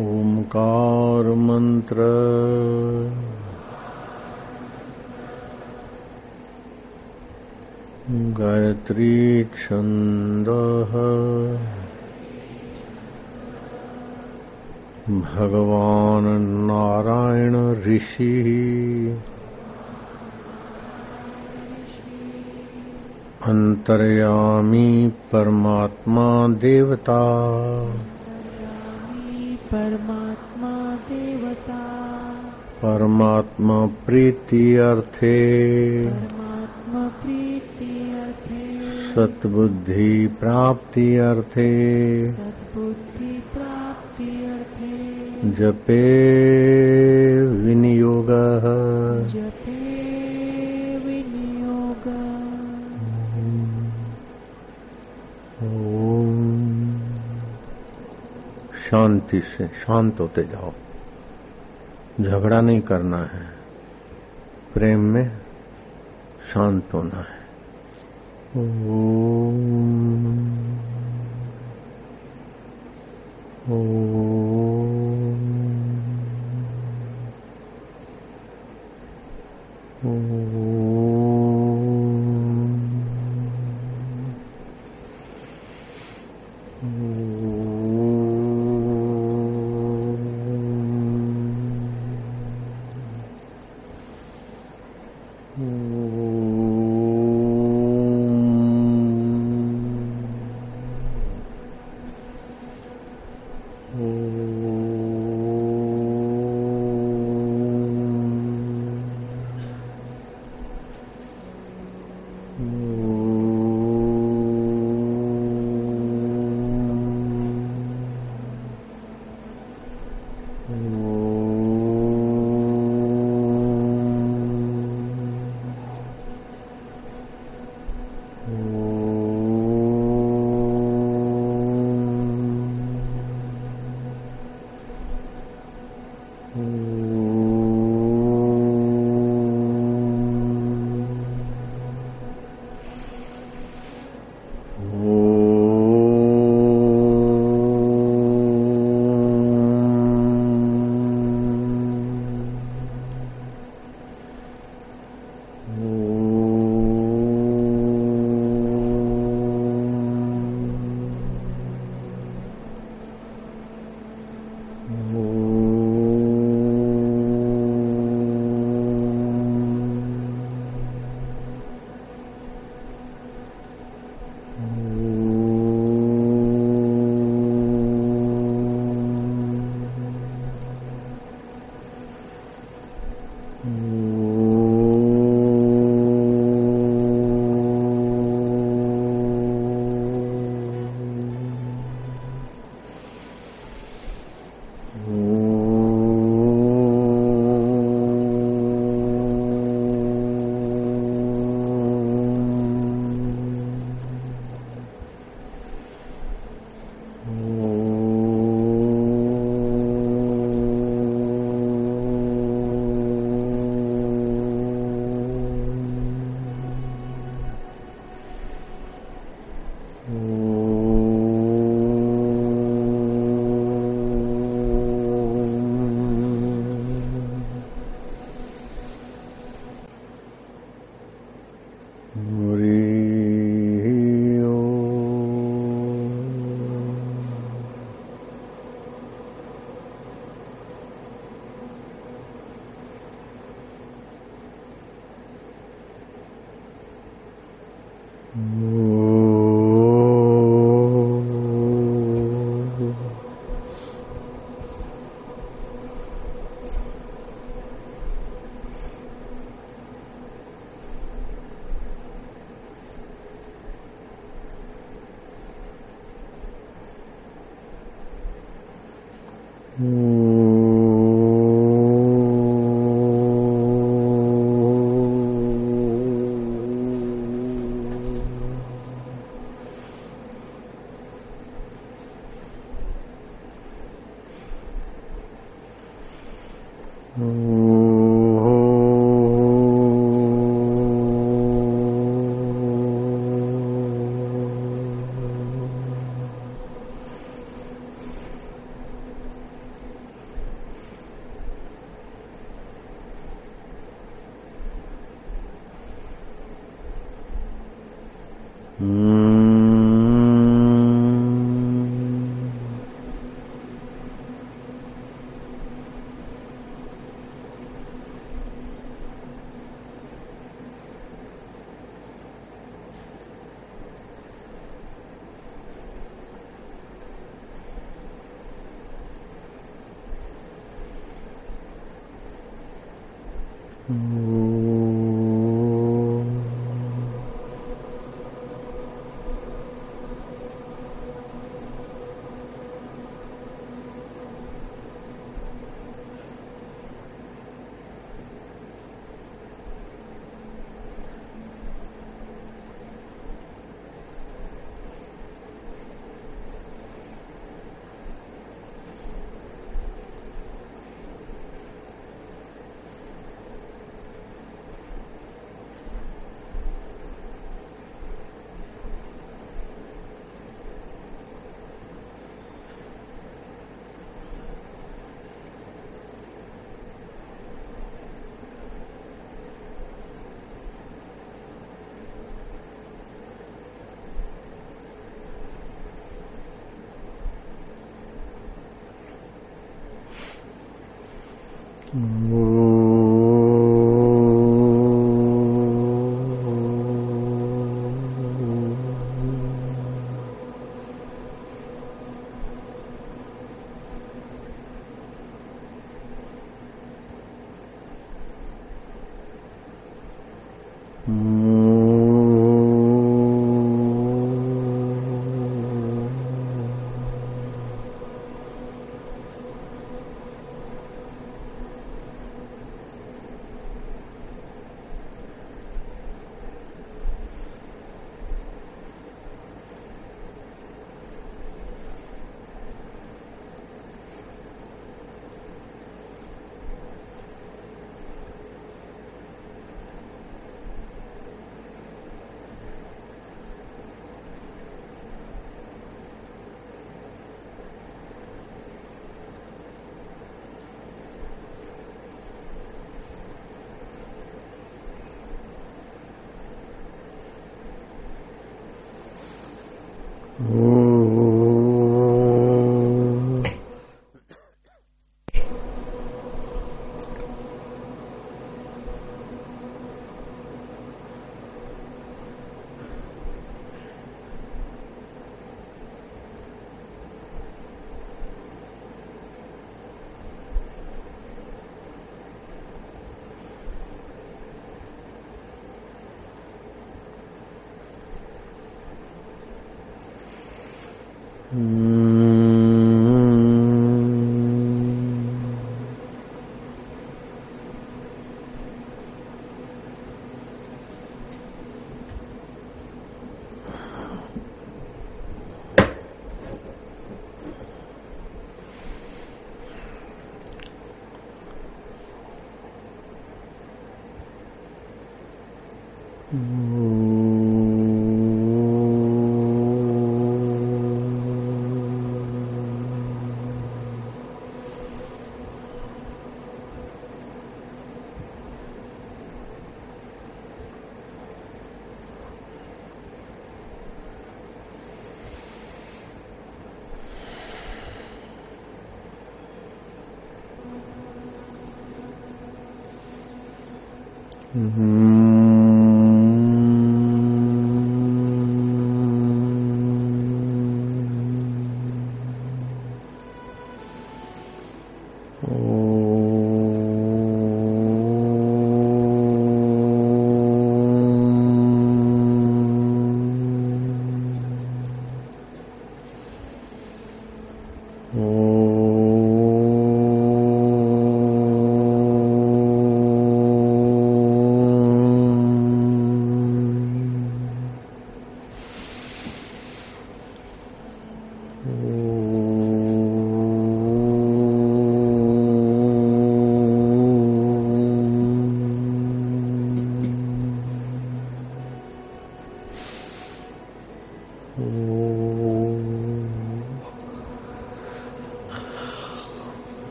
ओंकार मंत्र गायत्री छंद भगवान नारायण ऋषि अंतर्यामी परमात्मा देवता परमात्मा देवता परमात्मा प्रीति अर्थे सद्बुद्धि प्राप्ति अर्थे जपे विनियोगः शांति से शांत होते जाओ। झगड़ा नहीं करना है, प्रेम में शांत होना है। ओम